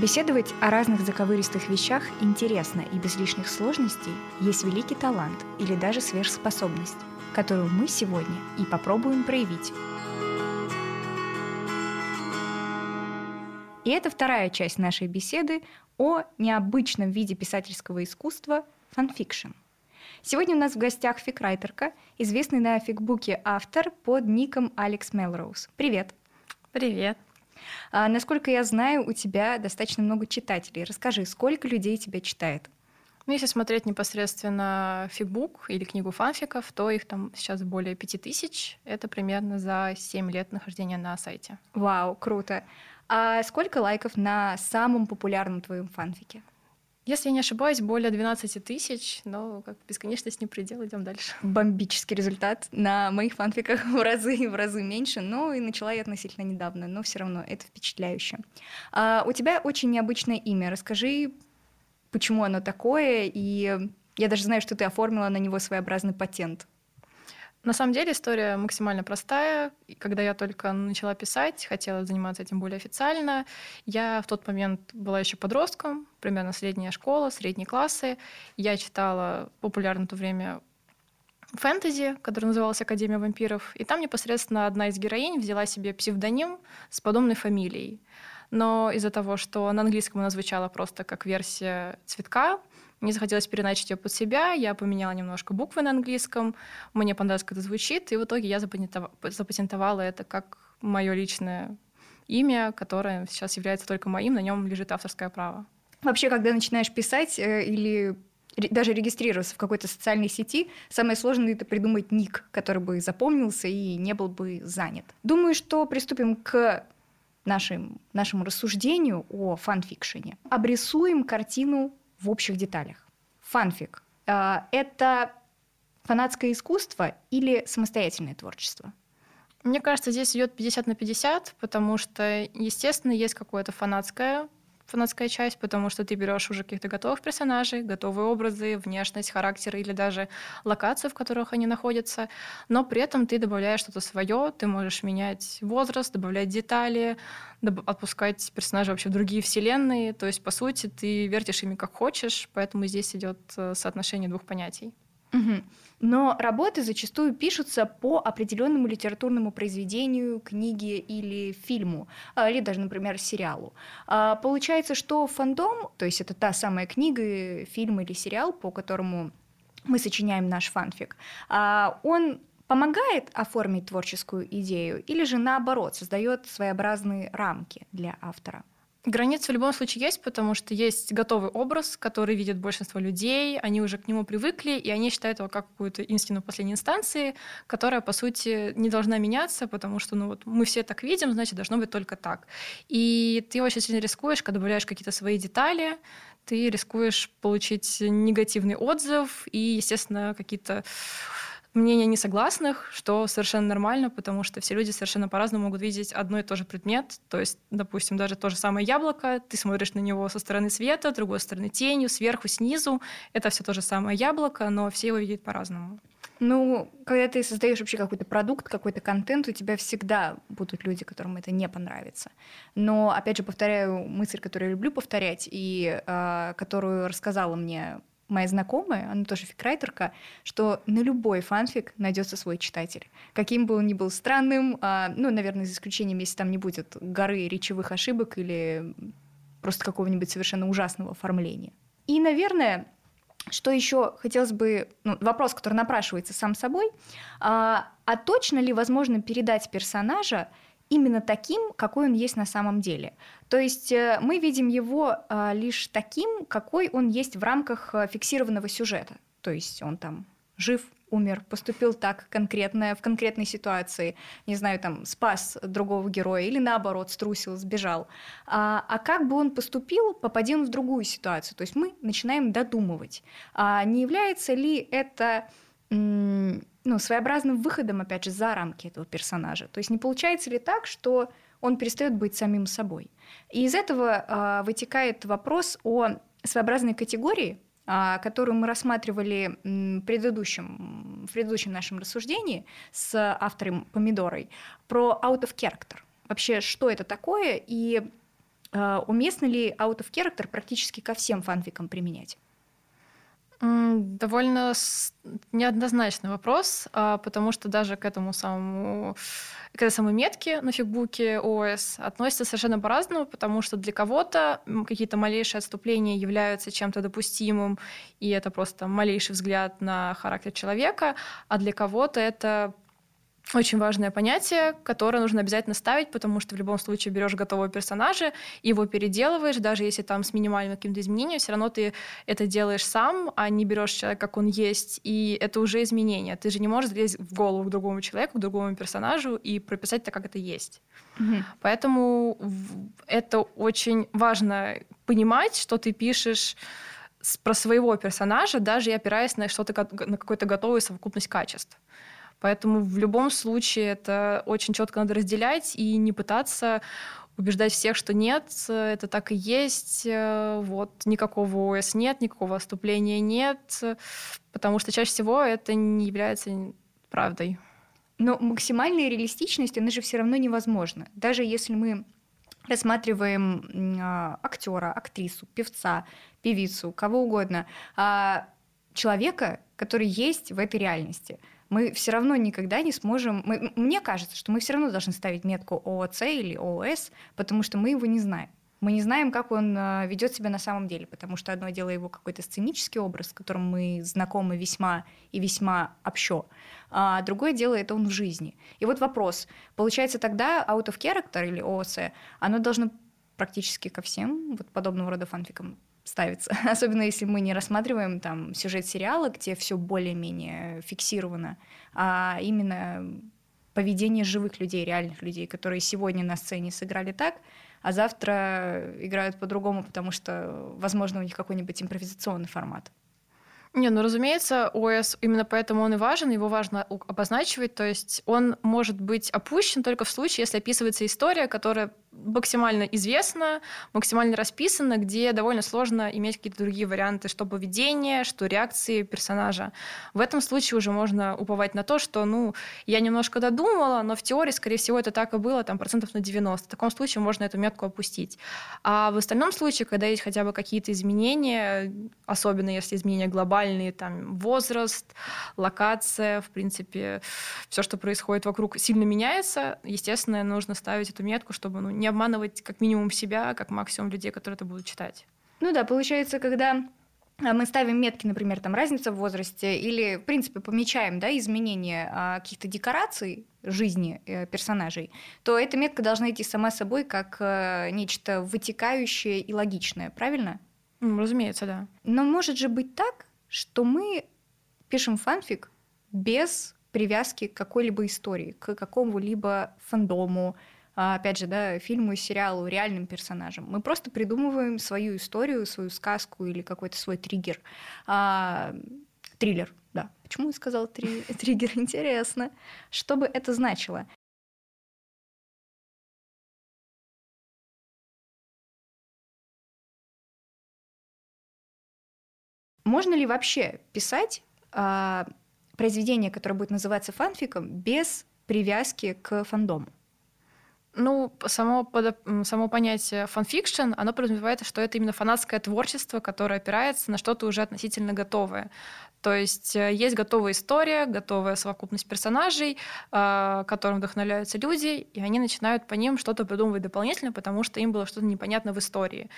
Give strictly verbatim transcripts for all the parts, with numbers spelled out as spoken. Беседовать о разных заковыристых вещах интересно и без лишних сложностей есть великий талант или даже сверхспособность, которую мы сегодня и попробуем проявить. И это вторая часть нашей беседы о необычном виде писательского искусства – фанфикшн. Сегодня у нас в гостях фикрайтерка, известный на фикбуке автор под ником Алекс Мелроуз. Привет! Привет! А, насколько я знаю, у тебя достаточно много читателей. Расскажи, сколько людей тебя читает? Ну, если смотреть непосредственно фикбук или книгу фанфиков, то их там сейчас более пяти тысяч. Это примерно за семь лет нахождения на сайте. Вау, круто! А сколько лайков на самом популярном твоем фанфике? Если я не ошибаюсь, более двенадцать тысяч, но как бесконечность не предел, идем дальше. Бомбический результат. На моих фанфиках в разы и в разы меньше, но и начала я относительно недавно, но все равно это впечатляюще. А у тебя очень необычное имя. Расскажи, почему оно такое, и я даже знаю, что ты оформила на него своеобразный патент. На самом деле история максимально простая. Когда я только начала писать, хотела заниматься этим более официально, я в тот момент была еще подростком, примерно средняя школа, средние классы. Я читала популярно в то время фэнтези, который назывался «Академия вампиров», и там непосредственно одна из героинь взяла себе псевдоним с подобной фамилией. Но из-за того, что на английском она звучала просто как версия «Цветка», мне захотелось переначить ее под себя, я поменяла немножко буквы на английском, мне понравилось, как это звучит, и в итоге я запатентовала это как мое личное имя, которое сейчас является только моим, на нем лежит авторское право. Вообще, когда начинаешь писать или даже регистрироваться в какой-то социальной сети, самое сложное — это придумать ник, который бы запомнился и не был бы занят. Думаю, что приступим к нашим, нашему рассуждению о фанфикшене. Обрисуем картину в общих деталях. Фанфик – это фанатское искусство или самостоятельное творчество? Мне кажется, здесь идет пятьдесят на пятьдесят, потому что, естественно, есть какое-то фанатское, фанатская часть, потому что ты берешь уже каких-то готовых персонажей, готовые образы, внешность, характер или даже локацию, в которых они находятся, но при этом ты добавляешь что-то свое, ты можешь менять возраст, добавлять детали, отпускать персонажей вообще в другие вселенные, то есть, по сути, ты вертишь ими как хочешь, поэтому здесь идет соотношение двух понятий. Угу. Но работы зачастую пишутся по определенному литературному произведению, книге или фильму, или даже, например, сериалу. Получается, что фандом, то есть это та самая книга, фильм или сериал, по которому мы сочиняем наш фанфик, он помогает оформить творческую идею или же, наоборот, создает своеобразные рамки для автора? Границы в любом случае есть, потому что есть готовый образ, который видит большинство людей, они уже к нему привыкли, и они считают его как какую-то истину последней инстанции, которая, по сути, не должна меняться, потому что ну, вот, мы все так видим, значит, должно быть только так. И ты очень сильно рискуешь, когда добавляешь какие-то свои детали, ты рискуешь получить негативный отзыв и, естественно, какие-то мнения несогласных, что совершенно нормально, потому что все люди совершенно по-разному могут видеть одно и то же предмет. То есть, допустим, даже то же самое яблоко, ты смотришь на него со стороны света, с другой стороны тенью, сверху, снизу. Это все то же самое яблоко, но все его видят по-разному. Ну, когда ты создаешь вообще какой-то продукт, какой-то контент, у тебя всегда будут люди, которым это не понравится. Но, опять же, повторяю мысль, которую я люблю повторять, и э, которую рассказала мне моя знакомая, она тоже фикрайтерка, что на любой фанфик найдется свой читатель. Каким бы он ни был странным, а, ну, наверное, за исключением, если там не будет горы речевых ошибок или просто какого-нибудь совершенно ужасного оформления. И, наверное, что еще хотелось бы... Ну, вопрос, который напрашивается сам собой. А, а точно ли возможно передать персонажа именно таким, какой он есть на самом деле? То есть мы видим его лишь таким, какой он есть в рамках фиксированного сюжета. То есть он там жив, умер, поступил так конкретно, в конкретной ситуации, не знаю, там спас другого героя или наоборот струсил, сбежал. А, а как бы он поступил, попадя он в другую ситуацию? То есть мы начинаем додумывать. А не является ли это... М- Ну, своеобразным выходом, опять же, за рамки этого персонажа. То есть не получается ли так, что он перестает быть самим собой? И из этого э, вытекает вопрос о своеобразной категории, э, которую мы рассматривали в предыдущем, в предыдущем нашем рассуждении с автором Помидорой, про out-of-character. Вообще, что это такое и Уместно ли out-of-character практически ко всем фанфикам применять? Довольно неоднозначный вопрос, потому что даже к этому самому, к этой самой метке на фикбуке ООС относятся совершенно по-разному, потому что для кого-то какие-то малейшие отступления являются чем-то допустимым, и это просто малейший взгляд на характер человека, а для кого-то это очень важное понятие, которое нужно обязательно ставить, потому что в любом случае берешь готового персонажа, его переделываешь, даже если там с минимальным каким-то изменением, все равно ты это делаешь сам, а не берешь человека, как он есть, и это уже изменение. Ты же не можешь залезть в голову к другому человеку, к другому персонажу и прописать так, как это есть. Mm-hmm. Поэтому это очень важно понимать, что ты пишешь про своего персонажа, даже опираясь на что-то, на какую-то готовую совокупность качеств. Поэтому в любом случае это очень четко надо разделять и не пытаться убеждать всех, что нет, это так и есть, вот, никакого ОС нет, никакого отступления нет, потому что чаще всего это не является правдой. Но максимальная реалистичность, она же все равно невозможна. Даже если мы рассматриваем актера, актрису, певца, певицу, кого угодно, человека, который есть в этой реальности – мы все равно никогда не сможем... Мы, мне кажется, что мы все равно должны ставить метку ООС или ООС, потому что мы его не знаем. Мы не знаем, как он ведет себя на самом деле, потому что одно дело его какой-то сценический образ, с которым мы знакомы весьма и весьма общо, а другое дело – это он в жизни. И вот вопрос. Получается, тогда out of character или ООС, оно должно практически ко всем вот подобного рода фанфикам ставится. Особенно если мы не рассматриваем там сюжет сериала, где все более-менее фиксировано, а именно поведение живых людей, реальных людей, которые сегодня на сцене сыграли так, а завтра играют по-другому, потому что, возможно, у них какой-нибудь импровизационный формат. Не, ну, разумеется, ОС, именно поэтому он и важен, его важно обозначивать, то есть он может быть опущен только в случае, если описывается история, которая максимально известна, максимально расписана, где довольно сложно иметь какие-то другие варианты, что поведения, что реакции персонажа. В этом случае уже можно уповать на то, что, ну, я немножко додумала, но в теории, скорее всего, это так и было, там, процентов на девяносто. В таком случае можно эту метку опустить. А в остальном случае, когда есть хотя бы какие-то изменения, особенно если изменения глобальные, там, возраст, локация, в принципе, все, что происходит вокруг, сильно меняется. Естественно, нужно ставить эту метку, чтобы, ну, не обманывать как минимум себя, как максимум людей, которые это будут читать. Ну да, получается, когда мы ставим метки, например, там, разница в возрасте или, в принципе, помечаем, да, изменения каких-то декораций жизни персонажей, то эта метка должна идти сама собой как нечто вытекающее и логичное, правильно? Ну, разумеется, да. Но может же быть так, что мы пишем фанфик без привязки к какой-либо истории, к какому-либо фандому, опять же, да, фильму, сериалу, реальным персонажам. Мы просто придумываем свою историю, свою сказку или какой-то свой триггер. А, триллер, да. Почему я сказала три, триггер? Интересно. Что бы это значило? Можно ли вообще писать а, произведение, которое будет называться фанфиком, без привязки к фандому? Ну, само, само понятие фанфикшн, оно подразумевает, что это именно фанатское творчество, которое опирается на что-то уже относительно готовое. То есть есть готовая история, готовая совокупность персонажей, которым вдохновляются люди, и они начинают по ним что-то придумывать дополнительно, потому что им было что-то непонятно в истории.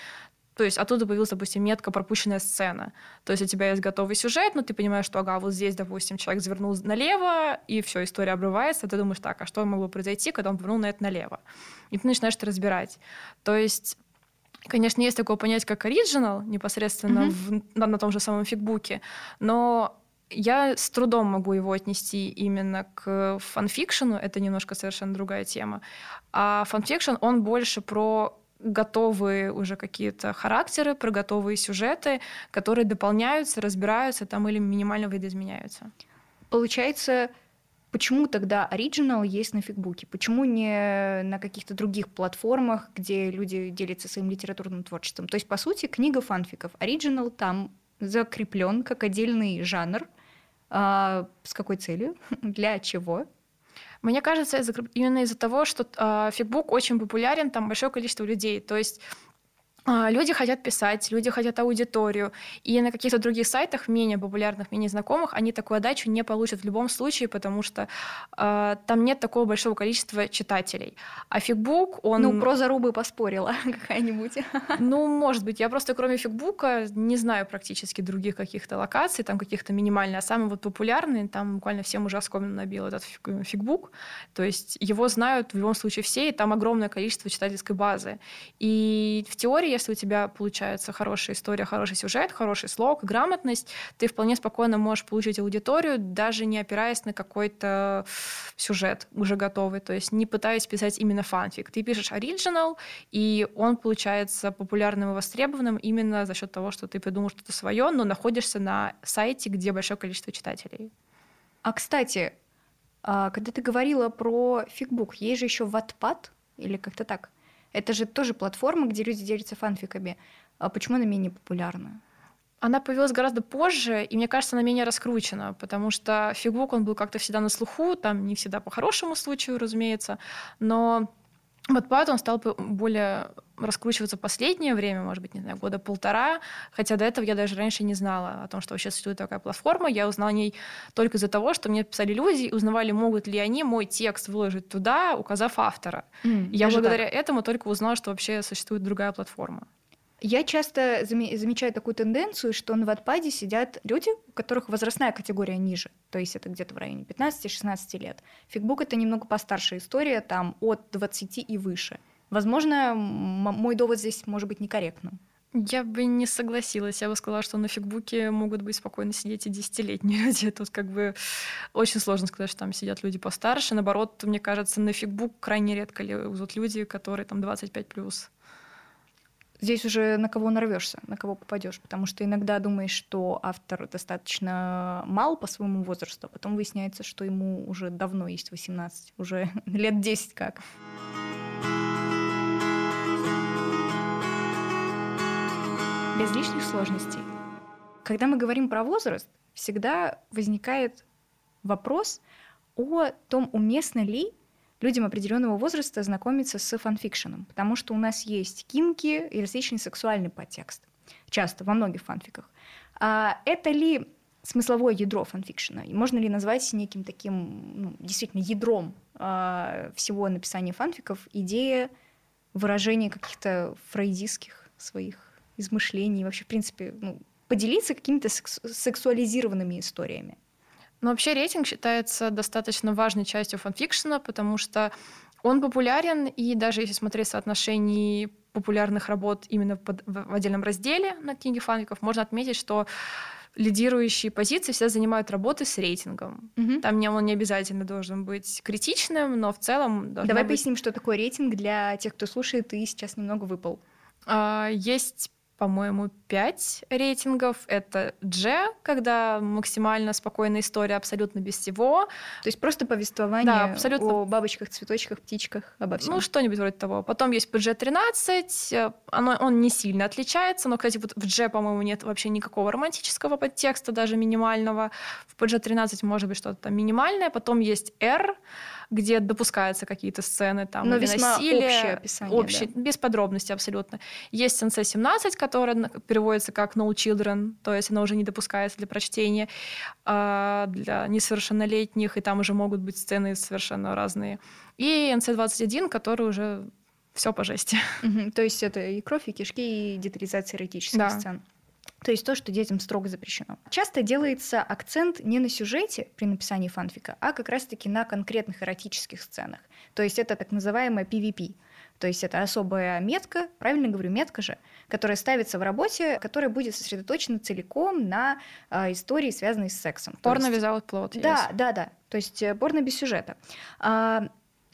То есть оттуда появилась, допустим, метка «пропущенная сцена». То есть у тебя есть готовый сюжет, но ты понимаешь, что ага, вот здесь, допустим, человек завернул налево, и все, история обрывается, а ты думаешь, так, а что могло произойти, когда он повернул на это налево? И ты начинаешь это разбирать. То есть, конечно, есть такое понятие, как оригинал, непосредственно mm-hmm. в, на, на том же самом фикбуке, но я с трудом могу его отнести именно к фанфикшену, это немножко совершенно другая тема. А фанфикшен, он больше про готовые уже какие-то характеры, про готовые сюжеты, которые дополняются, разбираются там или минимально видоизменяются. Получается, почему тогда оригинал есть на фикбуке? Почему не на каких-то других платформах, где люди делятся своим литературным творчеством? То есть, по сути, книга фанфиков. Оригинал там закреплен как отдельный жанр. А с какой целью? Для чего? Мне кажется, именно из-за того, что фикбук очень популярен, там большое количество людей. То есть люди хотят писать, люди хотят аудиторию. И на каких-то других сайтах, менее популярных, менее знакомых, они такую отдачу не получат в любом случае, потому что э, там нет такого большого количества читателей. А фикбук, он... Ну, про зарубы поспорила какая-нибудь. Ну, может быть. Я просто кроме фикбука не знаю практически других каких-то локаций, там каких-то минимальных. А самый вот популярный, там буквально всем уже оскомину набил этот фикбук. То есть его знают в любом случае все, и там огромное количество читательской базы. И в теории, если у тебя получается хорошая история, хороший сюжет, хороший слог, грамотность, ты вполне спокойно можешь получить аудиторию, даже не опираясь на какой-то сюжет уже готовый, то есть не пытаясь писать именно фанфик. Ты пишешь оригинал, и он получается популярным и востребованным именно за счет того, что ты придумал что-то свое, но находишься на сайте, где большое количество читателей. А, кстати, когда ты говорила про фикбук, есть же еще Wattpad или как-то так? Это же тоже платформа, где люди делятся фанфиками. А почему она менее популярна? Она появилась гораздо позже, и, мне кажется, она менее раскручена, потому что фикбук, он был как-то всегда на слуху, там не всегда по хорошему случаю, разумеется, но Wattpad, он стал более раскручиваться в последнее время, может быть, не знаю, года полтора, хотя до этого я даже раньше не знала о том, что вообще существует такая платформа. Я узнала о ней только из-за того, что мне писали люди и узнавали, могут ли они мой текст выложить туда, указав автора. Mm, я благодаря так. этому только узнала, что вообще существует другая платформа. Я часто зам- замечаю такую тенденцию, что на Wattpad'е сидят люди, у которых возрастная категория ниже, то есть это где-то в районе пятнадцати-шестнадцати лет. Фикбук — это немного постарше история, там от двадцати и выше. Возможно, мой довод здесь может быть некорректным. Я бы не согласилась. Я бы сказала, что на фикбуке могут быть спокойно сидеть и десятилетние люди. Тут как бы очень сложно сказать, что там сидят люди постарше. Наоборот, мне кажется, на фикбук крайне редко лезут люди, которые там двадцать пять плюс. Здесь уже на кого нарвешься, на кого попадешь, потому что иногда думаешь, что автор достаточно мал по своему возрасту, а потом выясняется, что ему уже давно есть восемнадцать, уже лет десять как. Без лишних сложностей. Когда мы говорим про возраст, всегда возникает вопрос о том, уместно ли людям определенного возраста знакомиться с фанфикшеном, потому что у нас есть кимки и различный сексуальный подтекст. Часто, во многих фанфиках. А это ли смысловое ядро фанфикшена? И можно ли назвать неким таким, ну, действительно ядром а, всего написания фанфиков идея выражения каких-то фрейдистских своих измышлений? Вообще, в принципе, ну, поделиться какими-то сексу- сексуализированными историями? Но вообще рейтинг считается достаточно важной частью фанфикшена, потому что он популярен, и даже если смотреть соотношение популярных работ именно в отдельном разделе на книге фанфиков, можно отметить, что лидирующие позиции всегда занимают работы с рейтингом. Угу. Там он не обязательно должен быть критичным, но в целом... Давай быть... поясним, что такое рейтинг для тех, кто слушает, и сейчас немного выпал. Есть... по-моему, пять рейтингов. Это G, когда максимально спокойная история, абсолютно без всего. То есть просто повествование, да, абсолютно... о бабочках, цветочках, птичках, обо всем. Ну, что-нибудь вроде того. Потом есть пи джи тринадцать. Оно, он не сильно отличается. Но, кстати, вот в G, по-моему, нет вообще никакого романтического подтекста, даже минимального. В пи джи тринадцать может быть что-то там минимальное. Потом есть R, где допускаются какие-то сцены там, но весьма насилие, общее описание. Общее, да. Без подробностей абсолютно. Есть эн си семнадцать, которая переводится как «no children», то есть она уже не допускается для прочтения для несовершеннолетних, и там уже могут быть сцены совершенно разные. И эн си двадцать один, который уже все по жести. Угу. То есть это и кровь, и кишки, и детализация эротических да. сцен. То есть то, что детям строго запрещено. Часто делается акцент не на сюжете при написании фанфика, а как раз-таки на конкретных эротических сценах. То есть это так называемое пи ви пи. То есть это особая метка, правильно говорю, метка же, которая ставится в работе, которая будет сосредоточена целиком на э, истории, связанной с сексом. Порно without plot. Да, yes. да, да. То есть порно без сюжета. А,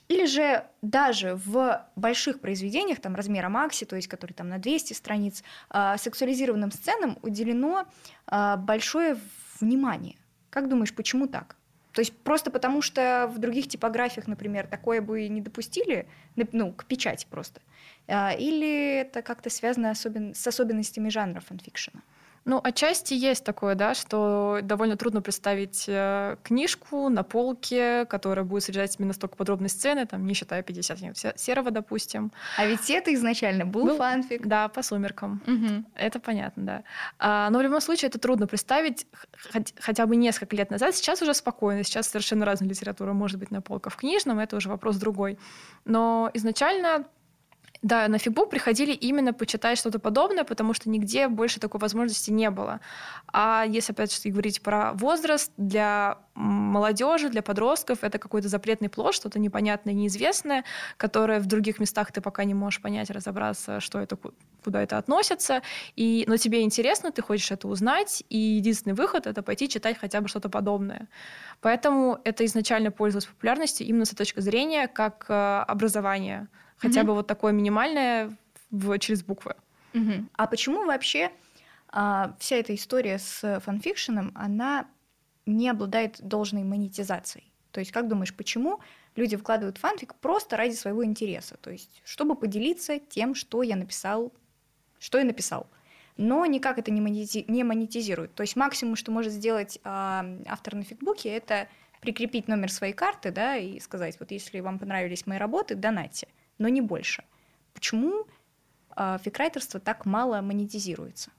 или же даже в больших произведениях, там, размера макси, то есть которые там на двести страниц, а, сексуализированным сценам уделено а, большое внимание. Как думаешь, почему так? То есть просто потому, что в других типографиях, например, такое бы не допустили, ну, к печати просто. Или это как-то связано особен... с особенностями жанра фанфикшена? Ну, отчасти есть такое, да, что довольно трудно представить э, книжку на полке, которая будет содержать именно столько подробной сцены, там, не считая пятьдесят оттенков серого, допустим. А ведь это изначально был, был фанфик. Да, по сумеркам. Угу. Это понятно, да. А, но в любом случае это трудно представить хоть, хотя бы несколько лет назад. Сейчас уже спокойно, сейчас совершенно разная литература может быть на полках в книжном, это уже вопрос другой. Но изначально... Да, на Фибу приходили именно почитать что-то подобное, потому что нигде больше такой возможности не было. А если, опять же, говорить про возраст, для молодежи, для подростков это какой-то запретный плод, что-то непонятное, неизвестное, которое в других местах ты пока не можешь понять, разобраться, что это, куда это относится. И, но тебе интересно, ты хочешь это узнать, и единственный выход — это пойти читать хотя бы что-то подобное. Поэтому это изначально пользовалось популярностью именно с точки зрения как образование. Хотя mm-hmm. бы вот такое минимальное в, через буквы. Mm-hmm. А почему вообще а, вся эта история с фанфикшеном, она не обладает должной монетизацией? То есть, как думаешь, почему люди вкладывают фанфик просто ради своего интереса? То есть, чтобы поделиться тем, что я написал, что я написал. Но никак это не, монети- не монетизирует. То есть, максимум, что может сделать а, автор на фикбуке, это прикрепить номер своей карты, да, и сказать, вот если вам понравились мои работы, донатьте. Но не больше. Почему э, фикрайтерство так мало монетизируется?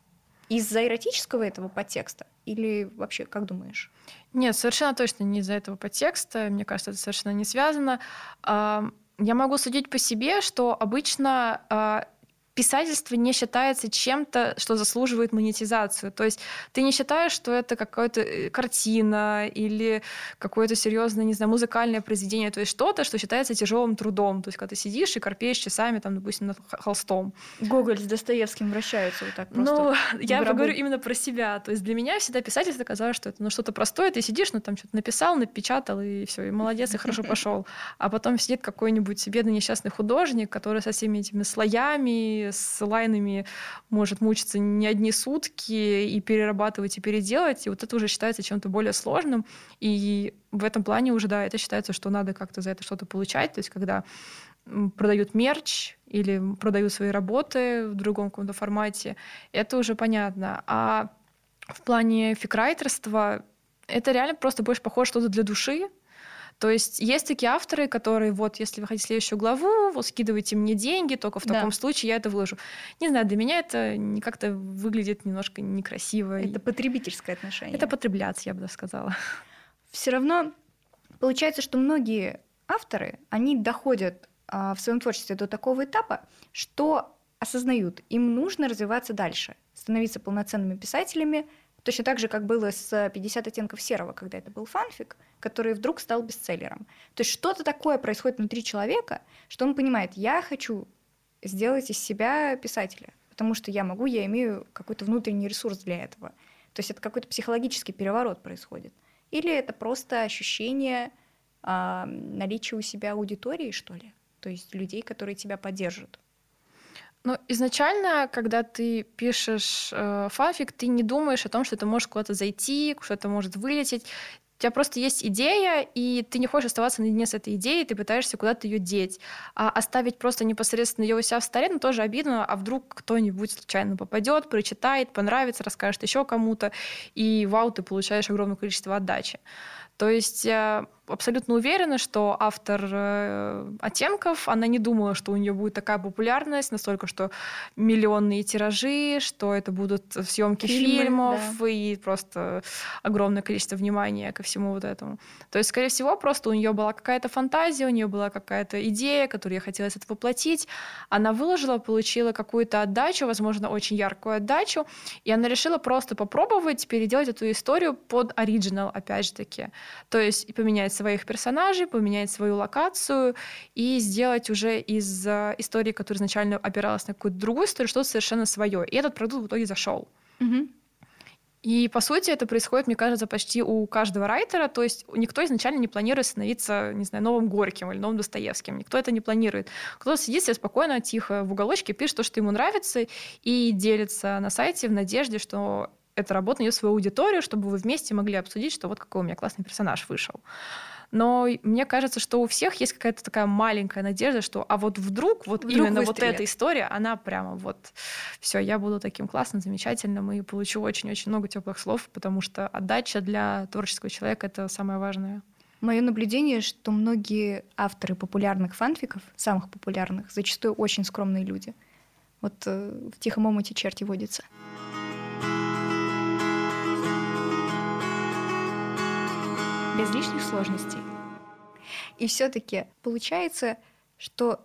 Из-за эротического этого подтекста? Или вообще, как думаешь? Нет, совершенно точно не из-за этого подтекста. Мне кажется, это совершенно не связано. Э, я могу судить по себе, что обычно... Э, писательство не считается чем-то, что заслуживает монетизацию. То есть ты не считаешь, что это какая-то картина или какое-то серьезное, не знаю, музыкальное произведение, то есть что-то, что считается тяжелым трудом. То есть когда ты сидишь и корпеешь часами, там, допустим, над холстом. Гоголь с Достоевским вращаются вот так просто. Ну, я говорю именно про себя. То есть для меня всегда писательство казалось, что это ну, что-то простое, ты сидишь, ну там что-то написал, напечатал, и все, и молодец, и хорошо пошел. А потом сидит какой-нибудь бедный несчастный художник, который со всеми этими слоями, с лайнами может мучиться не одни сутки и перерабатывать, и переделать, и вот это уже считается чем-то более сложным, и в этом плане уже, да, это считается, что надо как-то за это что-то получать, то есть когда продают мерч или продают свои работы в другом каком-то формате, это уже понятно. А в плане фикрайтерства это реально просто больше похоже что-то для души. То есть есть такие авторы, которые вот, если вы хотите следующую главу, вот скидывайте мне деньги, только в да. таком случае я это выложу. Не знаю, для меня это как-то выглядит немножко некрасиво. Это потребительское отношение. Это потребляться, я бы сказала. Все равно получается, что многие авторы, они доходят а, в своем творчестве до такого этапа, что осознают, им нужно развиваться дальше, становиться полноценными писателями, точно так же, как было с «пятьдесят оттенков серого», когда это был фанфик, который вдруг стал бестселлером. То есть что-то такое происходит внутри человека, что он понимает, я хочу сделать из себя писателя, потому что я могу, я имею какой-то внутренний ресурс для этого. То есть это какой-то психологический переворот происходит. Или это просто ощущение э, наличия у себя аудитории, что ли? То есть людей, которые тебя поддержат. Ну, изначально, когда ты пишешь э, фанфик, ты не думаешь о том, что ты можешь куда-то зайти, что это может вылететь. У тебя просто есть идея, и ты не хочешь оставаться наедине с этой идеей, ты пытаешься куда-то ее деть. А оставить просто непосредственно ее у себя в столе, ну, тоже обидно, а вдруг кто-нибудь случайно попадет, прочитает, понравится, расскажет еще кому-то, и вау, ты получаешь огромное количество отдачи. То есть я абсолютно уверена, что автор э, оттенков, она не думала, что у нее будет такая популярность, настолько, что миллионные тиражи, что это будут съемки Фильмы, фильмов да. и просто огромное количество внимания ко всему вот этому. То есть, скорее всего, просто у нее была какая-то фантазия, у нее была какая-то идея, которую ей хотелось это воплотить. Она выложила, получила какую-то отдачу, возможно, очень яркую отдачу, и она решила просто попробовать переделать эту историю под оригинал, опять же таки. То есть поменять своих персонажей, поменять свою локацию и сделать уже из истории, которая изначально опиралась на какую-то другую историю, что-то совершенно свое. И этот продукт в итоге зашел. Угу. И, по сути, это происходит, мне кажется, почти у каждого райтера. То есть никто изначально не планирует становиться, не знаю, новым Горьким или новым Достоевским. Никто это не планирует. Кто-то сидит себе спокойно, тихо в уголочке, пишет то, что ему нравится, и делится на сайте в надежде, что... эта работа на свою аудиторию, чтобы вы вместе могли обсудить, что вот какой у меня классный персонаж вышел. но мне кажется, что у всех есть какая-то такая маленькая надежда, что а вот вдруг вот вдруг именно выстрелит. Вот эта история, она прямо вот все, я буду таким классным, замечательным и получу очень-очень много теплых слов, потому что отдача для творческого человека — это самое важное. Мое наблюдение, что многие авторы популярных фанфиков, самых популярных, зачастую очень скромные люди. Вот э, в тихом омуте черти водятся. Без лишних сложностей. И все-таки получается, что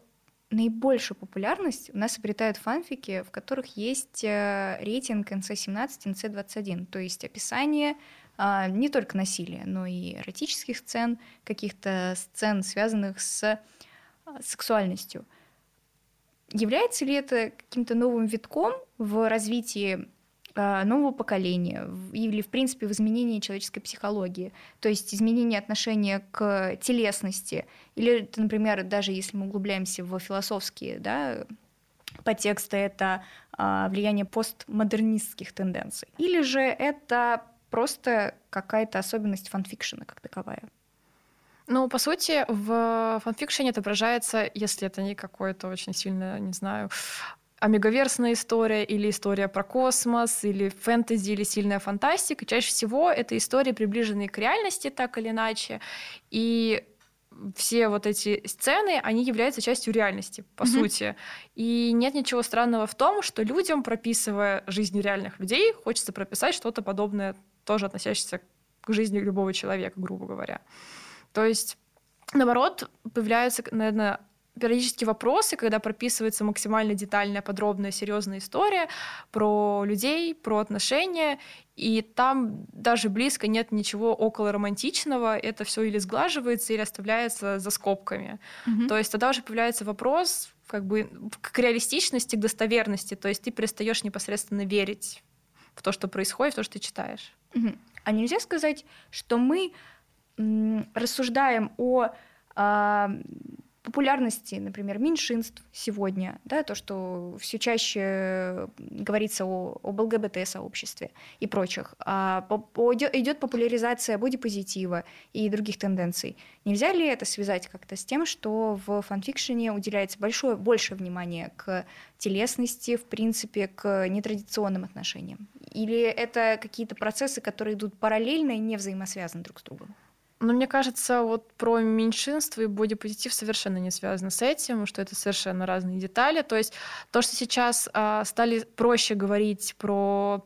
наибольшую популярность у нас обретают фанфики, в которых есть э, рейтинг эн си семнадцать, эн си двадцать один, то есть описание... не только насилия, но и эротических сцен, каких-то сцен, связанных с сексуальностью. Является ли это каким-то новым витком в развитии нового поколения или, в принципе, в изменении человеческой психологии, то есть изменение отношения к телесности? Или, например, даже если мы углубляемся в философские, да, подтексты, это влияние постмодернистских тенденций? Или же это... просто какая-то особенность фанфикшена как таковая? Ну, по сути, в фанфикшене отображается, если это не какое-то очень сильно, не знаю, омегаверсная история или история про космос, или фэнтези, или сильная фантастика. Чаще всего это истории, приближенные к реальности так или иначе. И все вот эти сцены, они являются частью реальности, по mm-hmm. сути. И нет ничего странного в том, что людям, прописывая жизнь реальных людей, хочется прописать что-то подобное, тоже относящийся к жизни любого человека, грубо говоря. То есть, наоборот, появляются, наверное, периодически вопросы, когда прописывается максимально детальная, подробная, серьезная история про людей, про отношения, и там даже близко нет ничего около романтичного, это все или сглаживается, или оставляется за скобками. Mm-hmm. То есть тогда уже появляется вопрос как бы, к реалистичности, к достоверности, то есть ты перестаешь непосредственно верить в то, что происходит, в то, что ты читаешь. А нельзя сказать, что мы рассуждаем о э, популярности, например, меньшинств сегодня, да, то, что все чаще говорится о, об эл гэ бэ тэ-сообществе и прочих. А, по, по, идет популяризация бодипозитива и других тенденций. Нельзя ли это связать как-то с тем, что в фанфикшене уделяется большое, больше внимания к телесности, в принципе, к нетрадиционным отношениям? Или это какие-то процессы, которые идут параллельно и не взаимосвязаны друг с другом? Ну, мне кажется, вот про меньшинство и бодипозитив совершенно не связано с этим, что это совершенно разные детали. То есть то, что сейчас а, стали проще говорить про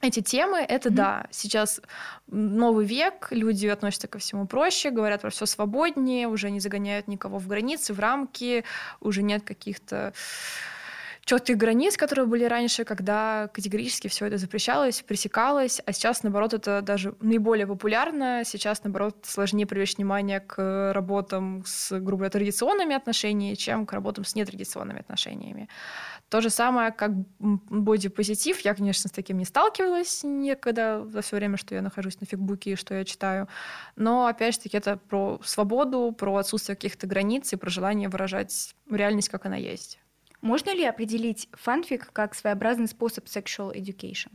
эти темы, это mm-hmm. да. Сейчас новый век, люди относятся ко всему проще, говорят про все свободнее, уже не загоняют никого в границы, в рамки, уже нет каких-то... четких границ, которые были раньше, когда категорически все это запрещалось, пресекалось, а сейчас, наоборот, это даже наиболее популярно. Сейчас, наоборот, сложнее привлечь внимание к работам с, грубо говоря, традиционными отношениями, чем к работам с нетрадиционными отношениями. То же самое, как бодипозитив. Я, конечно, с таким не сталкивалась никогда за все время, что я нахожусь на Ficbook и что я читаю. Но, опять же таки, это про свободу, про отсутствие каких-то границ и про желание выражать реальность, как она есть. Можно ли определить фанфик как своеобразный способ sexual education?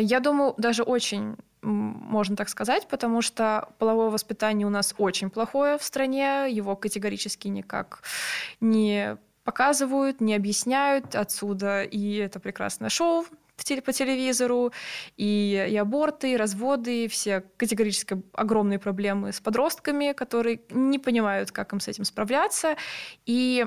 Я думаю, даже очень можно так сказать, потому что половое воспитание у нас очень плохое в стране, его категорически никак не показывают, не объясняют, отсюда и это прекрасное шоу по телевизору, и, и аборты, и разводы, и все категорически огромные проблемы с подростками, которые не понимают, как им с этим справляться, и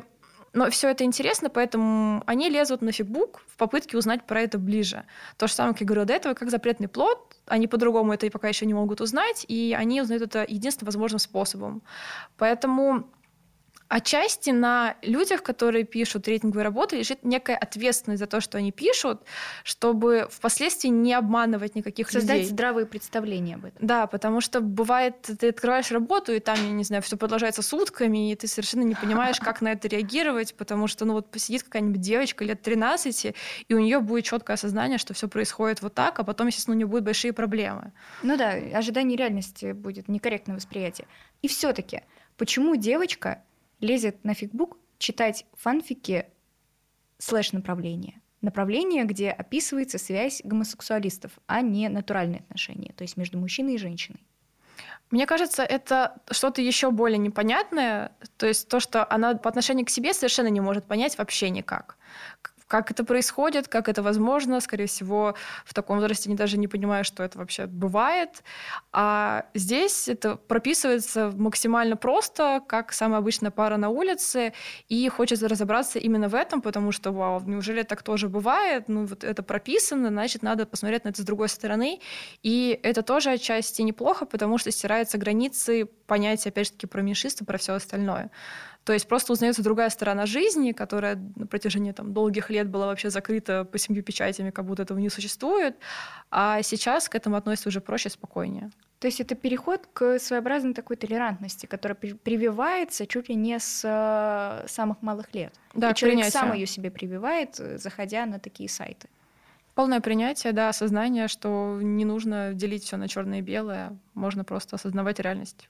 но все это интересно, поэтому они лезут на Ficbook в попытке узнать про это ближе. То же самое, как я говорила до этого, как запретный плод. Они по-другому это и пока еще не могут узнать, и они узнают это единственным возможным способом. Поэтому отчасти на людях, которые пишут рейтинговые работы, лежит некая ответственность за то, что они пишут, чтобы впоследствии не обманывать никаких людей. Создать здравые представления об этом. Да, потому что бывает, ты открываешь работу, и там, я не знаю, все продолжается сутками, и ты совершенно не понимаешь, как на это реагировать, потому что, ну, вот посидит какая-нибудь девочка лет тринадцати, и у нее будет четкое осознание, что все происходит вот так, а потом, естественно, у нее будут большие проблемы. Ну да, ожидание реальности будет, некорректное восприятие. И все-таки, почему девочка лезет на Ficbook читать фанфики слэш-направления? Направление, где описывается связь гомосексуалистов, а не натуральные отношения, то есть между мужчиной и женщиной. Мне кажется, это что-то еще более непонятное, то есть то, что она по отношению к себе совершенно не может понять вообще никак. Как это происходит, как это возможно. Скорее всего, в таком возрасте они даже не понимают, что это вообще бывает. А здесь это прописывается максимально просто, как самая обычная пара на улице. И хочется разобраться именно в этом, потому что, вау, неужели так тоже бывает? Ну, вот это прописано, значит, надо посмотреть на это с другой стороны. И это тоже отчасти неплохо, потому что стираются границы понятия, опять же таки, про меньшинство, про все остальное. То есть просто узнается другая сторона жизни, которая на протяжении там, долгих лет была вообще закрыта по семью печатями, как будто этого не существует. А сейчас к этому относятся уже проще, спокойнее. То есть это переход к своеобразной такой толерантности, которая прививается чуть ли не с самых малых лет. Да, и человек принятие. Сам ее себе прививает, заходя на такие сайты. Полное принятие, да, осознание, что не нужно делить все на черное и белое, можно просто осознавать реальность.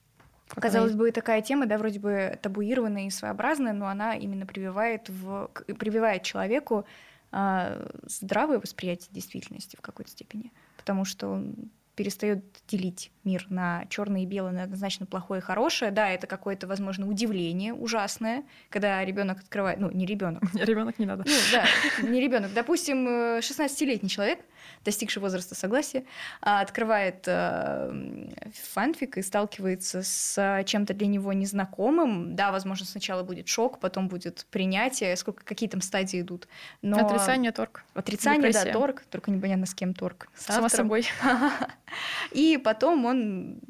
Казалось бы, такая тема, да, вроде бы табуированная и своеобразная, но она именно прививает, в, прививает человеку э, здравое восприятие действительности в какой-то степени, потому что он перестает делить мир на черное и белое, на однозначно плохое и хорошее. Да, это какое-то, возможно, удивление ужасное, когда ребенок открывает, ну, не ребенок. Ребенок не надо. Ну, да, не ребенок. Допустим, шестнадцатилетний человек, достигший возраста согласия, открывает э, фанфик и сталкивается с чем-то для него незнакомым. Да, возможно, сначала будет шок, потом будет принятие, сколько, какие там стадии идут. Но... Отрицание, торг. Отрицание, депрессия. Да, торг. Только непонятно, с кем торг. С Само автором. Собой. И потом он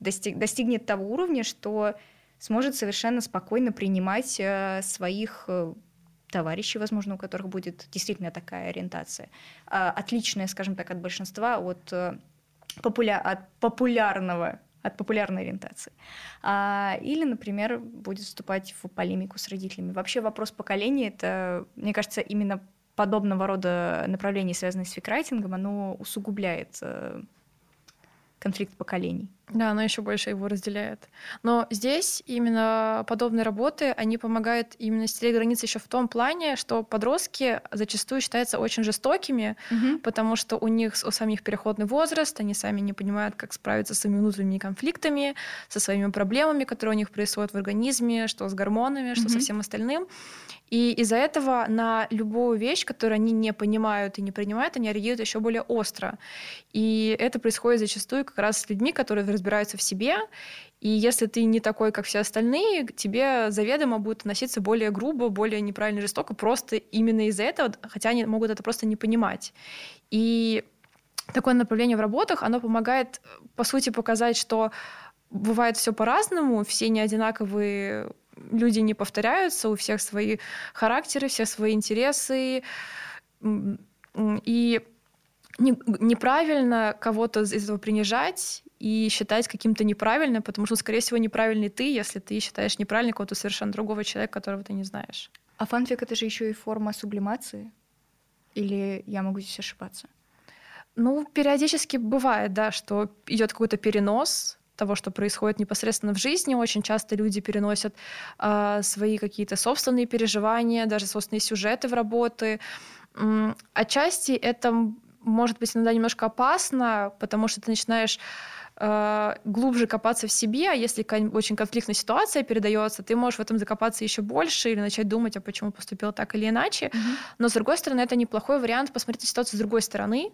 достиг, достигнет того уровня, что сможет совершенно спокойно принимать своих товарищей, возможно, у которых будет действительно такая ориентация. Отличная, скажем так, от большинства, от, популя... от популярного, от популярной ориентации. Или, например, будет вступать в полемику с родителями. Вообще вопрос поколения, это, мне кажется, именно подобного рода направления, связанные с фикрайтингом, оно усугубляет конфликт поколений. Да, она еще больше его разделяет. Но здесь именно подобные работы, они помогают именно стереть границы еще в том плане, что подростки зачастую считаются очень жестокими, угу. потому что у них у самих переходный возраст, они сами не понимают, как справиться со своими внутренними конфликтами, со своими проблемами, которые у них происходят в организме, что с гормонами, что угу. со всем остальным. И из-за этого на любую вещь, которую они не понимают и не принимают, они реагируют еще более остро. И это происходит зачастую как раз с людьми, которые разбираются в себе, и если ты не такой, как все остальные, к тебе заведомо будут относиться более грубо, более неправильно, жестоко, просто именно из-за этого, хотя они могут это просто не понимать. И такое направление в работах, оно помогает, по сути, показать, что бывает все по-разному, все не одинаковые, люди не повторяются, у всех свои характеры, все свои интересы, и неправильно кого-то из этого принижать и считать каким-то неправильным, потому что, скорее всего, неправильный ты, если ты считаешь неправильным кого-то совершенно другого человека, которого ты не знаешь. А фанфик — это же еще и форма сублимации? Или я могу здесь ошибаться? Ну, периодически бывает, да, что идет какой-то перенос того, что происходит непосредственно в жизни. Очень часто люди переносят э, свои какие-то собственные переживания, даже собственные сюжеты в работы. Отчасти это может быть иногда немножко опасно, потому что ты начинаешь э, глубже копаться в себе, а если кон- очень конфликтная ситуация передается, ты можешь в этом закопаться еще больше или начать думать, а почему поступил так или иначе. Mm-hmm. Но, с другой стороны, это неплохой вариант посмотреть на ситуацию с другой стороны.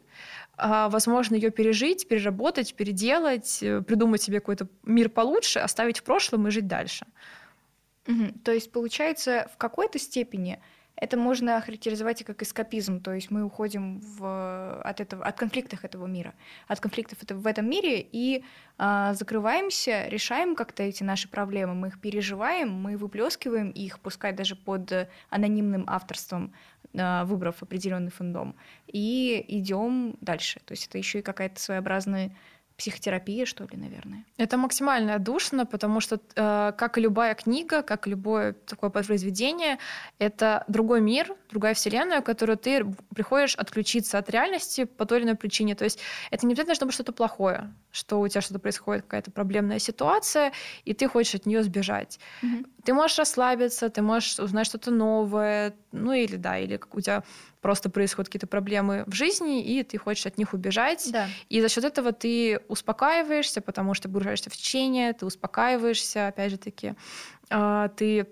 Э, возможно, ее пережить, переработать, переделать, э, придумать себе какой-то мир получше, оставить в прошлом и жить дальше. Mm-hmm. То есть, получается, в какой-то степени... Это можно охарактеризовать и как эскапизм, то есть мы уходим в, от, этого, от конфликтов этого мира, от конфликтов в этом мире и э, закрываемся, решаем как-то эти наши проблемы, мы их переживаем, мы выплескиваем их, пускай даже под анонимным авторством, э, выбрав определенный фандом, и идем дальше. То есть это еще и какая-то своеобразная психотерапия, что ли, наверное. Это максимально отдушно, потому что, э, как и любая книга, как и любое такое произведение, это другой мир, другая вселенная, в которую ты приходишь отключиться от реальности по той или иной причине. То есть это не обязательно, чтобы что-то плохое, что у тебя что-то происходит, какая-то проблемная ситуация, и ты хочешь от нее сбежать. Mm-hmm. Ты можешь расслабиться, ты можешь узнать что-то новое, ну или да, или у тебя просто происходят какие-то проблемы в жизни, и ты хочешь от них убежать. Да. И за счет этого ты успокаиваешься, потому что погружаешься в чтение, ты успокаиваешься, опять же таки, ты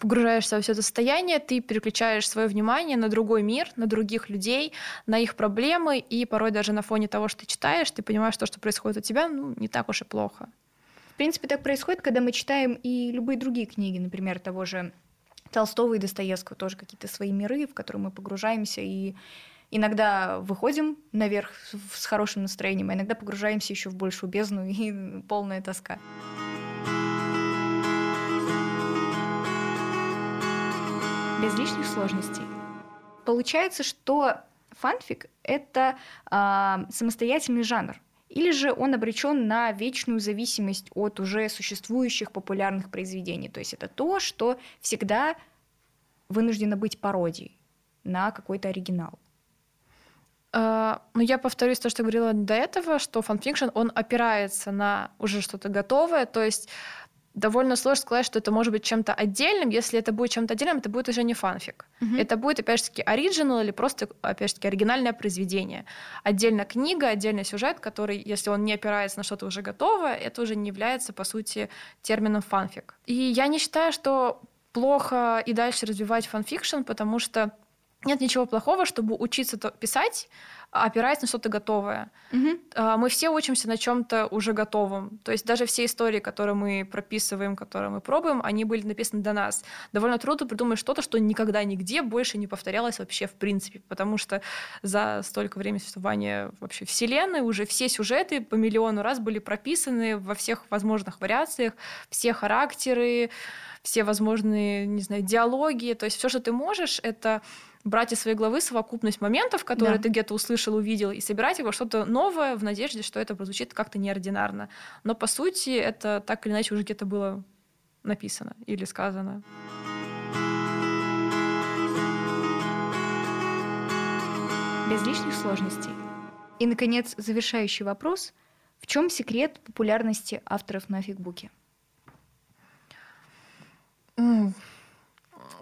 погружаешься во все это состояние, ты переключаешь свое внимание на другой мир, на других людей, на их проблемы, и порой даже на фоне того, что ты читаешь, ты понимаешь, что, что происходит у тебя, ну, не так уж и плохо. В принципе, так происходит, когда мы читаем и любые другие книги, например, того же Толстого и Достоевского, тоже какие-то свои миры, в которые мы погружаемся, и иногда выходим наверх с хорошим настроением, а иногда погружаемся еще в большую бездну и полная тоска. Без лишних сложностей. Получается, что фанфик – это э, самостоятельный жанр, или же он обречен на вечную зависимость от уже существующих популярных произведений. То есть это то, что всегда вынуждено быть пародией на какой-то оригинал. Uh, ну, я повторюсь то, что говорила до этого, что фанфикшн, он опирается на уже что-то готовое, то есть довольно сложно сказать, что это может быть чем-то отдельным. Если это будет чем-то отдельным, это будет уже не фанфик. Uh-huh. Это будет, опять же таки, оригинал или просто, опять же таки, оригинальное произведение. Отдельно книга, отдельный сюжет, который, если он не опирается на что-то уже готовое, это уже не является, по сути, термином фанфик. И я не считаю, что плохо и дальше развивать фанфикшн, потому что нет ничего плохого, чтобы учиться писать, опираясь на что-то готовое. Mm-hmm. Мы все учимся на чем-то уже готовом. То есть даже все истории, которые мы прописываем, которые мы пробуем, они были написаны до нас. Довольно трудно придумать что-то, что никогда нигде больше не повторялось вообще в принципе, потому что за столько времени существования вообще Вселенной уже все сюжеты по миллиону раз были прописаны во всех возможных вариациях, все характеры, все возможные, не знаю, диалоги. То есть все, что ты можешь, это брать из своей головы совокупность моментов, которые да. ты где-то услышал, увидел, и собирать его что-то новое в надежде, что это прозвучит как-то неординарно. Но, по сути, это так или иначе уже где-то было написано или сказано. Без лишних сложностей. И, наконец, завершающий вопрос. В чем секрет популярности авторов на фикбуке? Mm.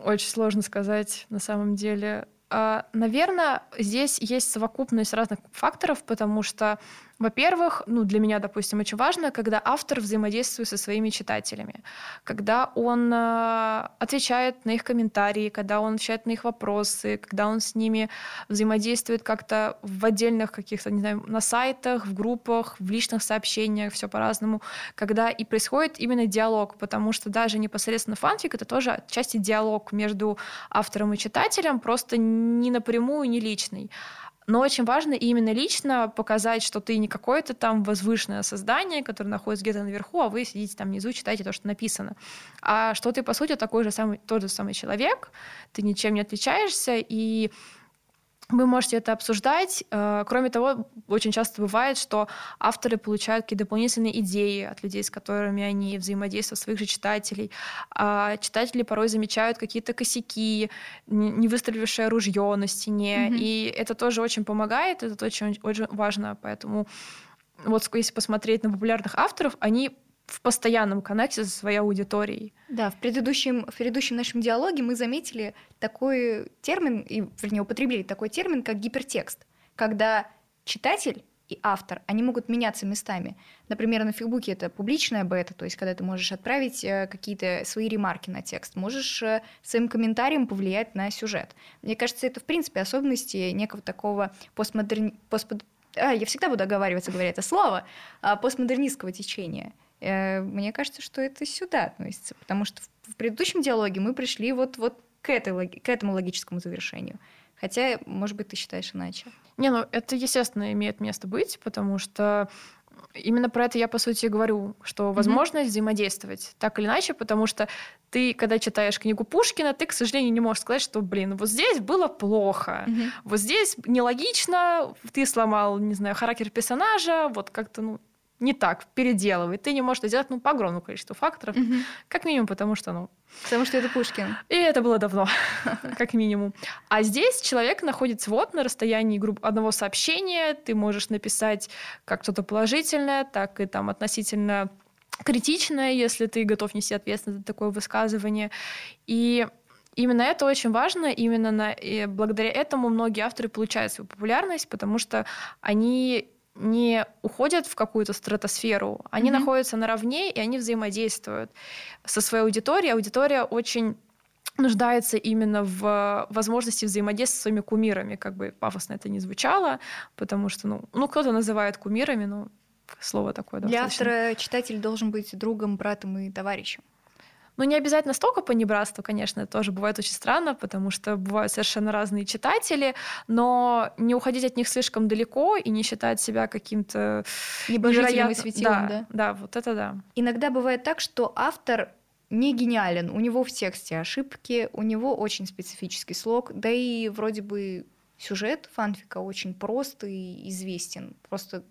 Очень сложно сказать, на самом деле. Наверное, здесь есть совокупность разных факторов, потому что, во-первых, ну, для меня, допустим, очень важно, когда автор взаимодействует со своими читателями, когда он отвечает на их комментарии, когда он отвечает на их вопросы, когда он с ними взаимодействует как-то в отдельных каких-то, не знаю, на сайтах, в группах, в личных сообщениях, все по-разному, когда и происходит именно диалог, потому что даже непосредственно фанфик — это тоже отчасти диалог между автором и читателем, просто не напрямую, не личный. Но очень важно именно лично показать, что ты не какое-то там возвышенное создание, которое находится где-то наверху, а вы сидите там внизу, читаете то, что написано. А что ты, по сути, такой же самый, тот же самый человек, ты ничем не отличаешься, и вы можете это обсуждать. Кроме того, очень часто бывает, что авторы получают какие-то дополнительные идеи от людей, с которыми они взаимодействуют, своих же читателей. А читатели порой замечают какие-то косяки, не выставившее ружье на стене. Mm-hmm. И это тоже очень помогает, это очень, очень важно. Поэтому вот если посмотреть на популярных авторов, они в постоянном коннекте со своей аудиторией. Да, в предыдущем, в предыдущем нашем диалоге мы заметили такой термин, и, вернее, употребили такой термин, как гипертекст, когда читатель и автор, они могут меняться местами. Например, на фикбуке это публичная бета, то есть когда ты можешь отправить какие-то свои ремарки на текст, можешь своим комментарием повлиять на сюжет. Мне кажется, это, в принципе, особенности некого такого постмодерни... постпод... а, я всегда буду оговариваться, говоря это слово, постмодернистского течения. Мне кажется, что это сюда относится, потому что в предыдущем диалоге мы пришли вот, вот к, этой, к этому логическому завершению. Хотя, может быть, ты считаешь иначе. Не, ну это, естественно, имеет место быть, потому что именно про это я, по сути, говорю, что возможность mm-hmm. взаимодействовать так или иначе, потому что ты, когда читаешь книгу Пушкина, ты, к сожалению, не можешь сказать, что, блин, вот здесь было плохо, mm-hmm. вот здесь нелогично, ты сломал, не знаю, характер персонажа, вот как-то, ну, не так, переделывает. Ты не можешь это делать ну, по огромному количеству факторов. Mm-hmm. Как минимум, потому что... ну Потому что это Пушкин. И это было давно, как минимум. А здесь человек находится вот на расстоянии одного сообщения. Ты можешь написать как что-то положительное, так и там относительно критичное, если ты готов нести ответственность за такое высказывание. И Именно это очень важно, именно на, благодаря этому многие авторы получают свою популярность, потому что они не уходят в какую-то стратосферу, они mm-hmm. находятся наравне, и они взаимодействуют со своей аудиторией. Аудитория очень нуждается именно в возможности взаимодействия со своими кумирами. Как бы пафосно это не звучало, потому что ну, ну кто-то называет кумирами, но слово такое. Да, для автора читатель должен быть другом, братом и товарищем. Ну, не обязательно столько понебратства, конечно, это тоже бывает очень странно, потому что бывают совершенно разные читатели, но не уходить от них слишком далеко и не считать себя каким-то небожителем и светилом. Да, да, да, вот это да. Иногда бывает так, что автор не гениален, у него в тексте ошибки, у него очень специфический слог, да и вроде бы сюжет фанфика очень прост и известен, просто,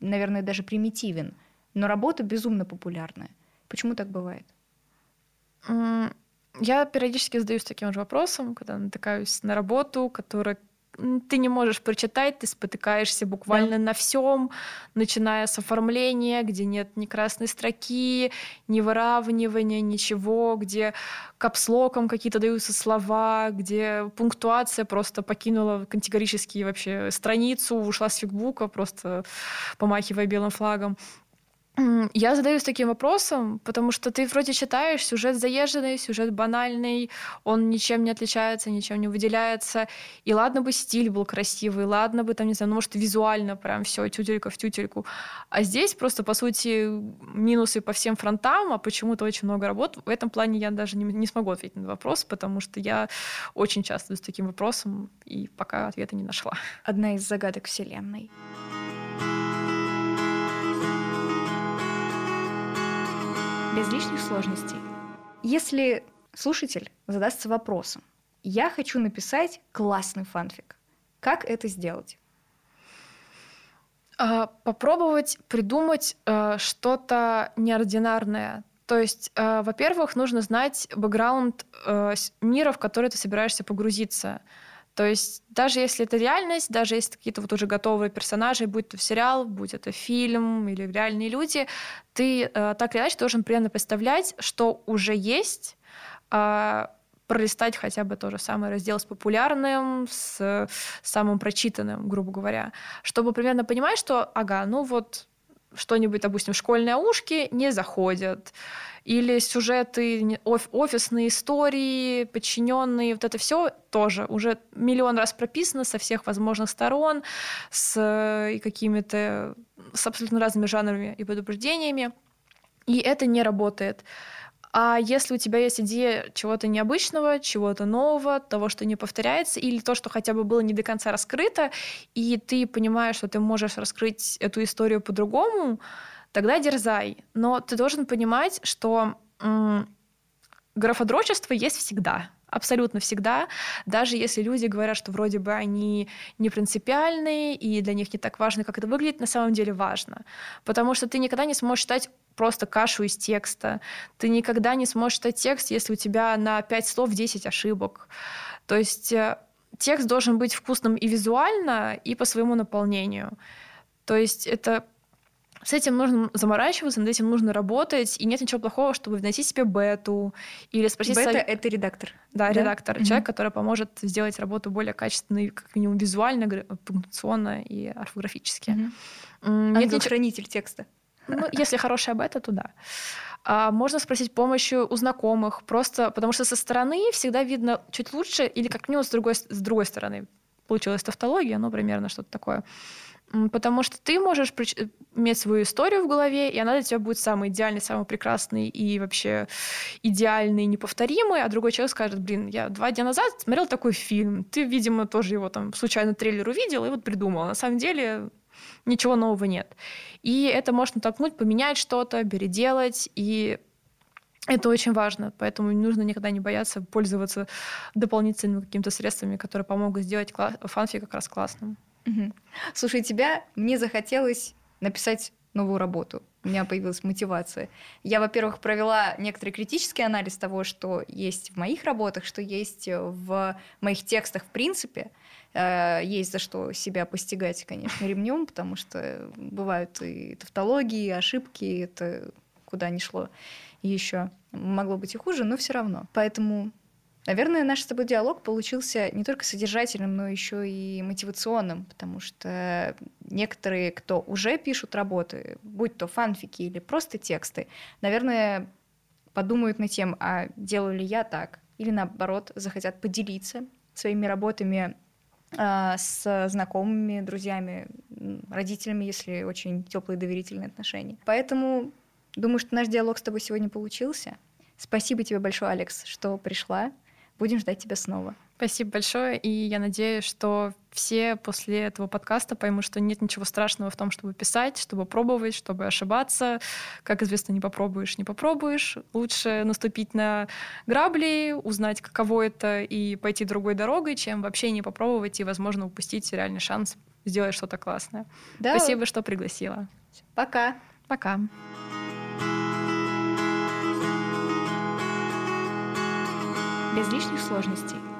наверное, даже примитивен, но работа безумно популярная. Почему так бывает? Я периодически задаюсь таким же вопросом, когда натыкаюсь на работу, которую ты не можешь прочитать, ты спотыкаешься буквально да. на всем, начиная с оформления, где нет ни красной строки, ни выравнивания, ничего, где капслоком какие-то даются слова, где пунктуация просто покинула категорически вообще страницу, ушла с фикбука, просто помахивая белым флагом. Я задаюсь таким вопросом, потому что ты вроде читаешь сюжет заезженный, сюжет банальный, он ничем не отличается, ничем не выделяется. И ладно бы стиль был красивый, ладно бы там, не знаю, ну, может, визуально прям все тютелька в тютельку. А здесь просто, по сути, минусы по всем фронтам, а почему-то очень много работ. В этом плане я даже не, не смогу ответить на вопрос, потому что я очень часто задаюсь таким вопросом и пока ответа не нашла. Одна из загадок вселенной. Без лишних сложностей. Если слушатель задастся вопросом, я хочу написать классный фанфик, как это сделать? Попробовать придумать что-то неординарное. То есть, во-первых, нужно знать бэкграунд мира, в который ты собираешься погрузиться. То есть даже если это реальность, даже если какие-то вот уже готовые персонажи, будь то сериал, будь это фильм или реальные люди, ты э, так или иначе должен примерно представлять, что уже есть, э, пролистать хотя бы то же самое раздел с популярным, с э, самым прочитанным, грубо говоря, чтобы примерно понимать, что ага, ну вот что-нибудь, допустим, школьные ушки не заходят, или сюжеты, офисные истории, подчиненные, вот это все тоже уже миллион раз прописано со всех возможных сторон, с какими-то с абсолютно разными жанрами и предупреждениями, и это не работает. А если у тебя есть идея чего-то необычного, чего-то нового, того, что не повторяется, или то, что хотя бы было не до конца раскрыто, и ты понимаешь, что ты можешь раскрыть эту историю по-другому, тогда дерзай. Но ты должен понимать, что м- графодрочество есть всегда. Абсолютно всегда, даже если люди говорят, что вроде бы они не принципиальные и для них не так важно, как это выглядит, на самом деле важно. Потому что ты никогда не сможешь читать просто кашу из текста. Ты никогда не сможешь читать текст, если у тебя на пять слов десять ошибок. То есть текст должен быть вкусным и визуально, и по своему наполнению. То есть это... С этим нужно заморачиваться, над этим нужно работать, и нет ничего плохого, чтобы найти себе бету или спросить... Бета со... — это редактор. Да, да? редактор. Mm-hmm. Человек, который поможет сделать работу более качественной, как минимум визуально, пунктуационно и орфографически. Mm-hmm. Ангел-хранитель ничего... текста. Ну, если хорошая бета, то да. А можно спросить помощи у знакомых, просто потому что со стороны всегда видно чуть лучше, или как минимум с другой, с другой стороны. Получилась тавтология, ну, примерно что-то такое. Потому что ты можешь иметь свою историю в голове, и она для тебя будет самой идеальной, самой прекрасной и вообще идеальной, неповторимой. А другой человек скажет, блин, я два дня назад смотрел такой фильм. Ты, видимо, тоже его там случайно трейлер увидел и вот придумал. На самом деле ничего нового нет. И это может натолкнуть, поменять что-то, переделать. И это очень важно. Поэтому не нужно никогда не бояться пользоваться дополнительными какими-то средствами, которые помогут сделать фанфик как раз классным. Угу. Слушай, тебя мне захотелось написать новую работу. У меня появилась мотивация. Я, во-первых, провела некоторый критический анализ того, что есть в моих работах, что есть в моих текстах в принципе. Есть за что себя постигать, конечно, ремнем, потому что бывают и тавтологии, и ошибки, это куда ни шло еще. Могло быть и хуже, но все равно. Поэтому Наверное, наш с тобой диалог получился не только содержательным, но еще и мотивационным, потому что некоторые, кто уже пишут работы, будь то фанфики или просто тексты, наверное, подумают над тем, а делаю ли я так, или наоборот, захотят поделиться своими работами э, с знакомыми, друзьями, родителями, если очень теплые доверительные отношения. Поэтому думаю, что наш диалог с тобой сегодня получился. Спасибо тебе большое, Алекс, что пришла. Будем ждать тебя снова. Спасибо большое, и я надеюсь, что все после этого подкаста поймут, что нет ничего страшного в том, чтобы писать, чтобы пробовать, чтобы ошибаться. Как известно, не попробуешь, не попробуешь. Лучше наступить на грабли, узнать, каково это, и пойти другой дорогой, чем вообще не попробовать и, возможно, упустить реальный шанс сделать что-то классное. Да. Спасибо, что пригласила. Пока. Пока. Без лишних сложностей.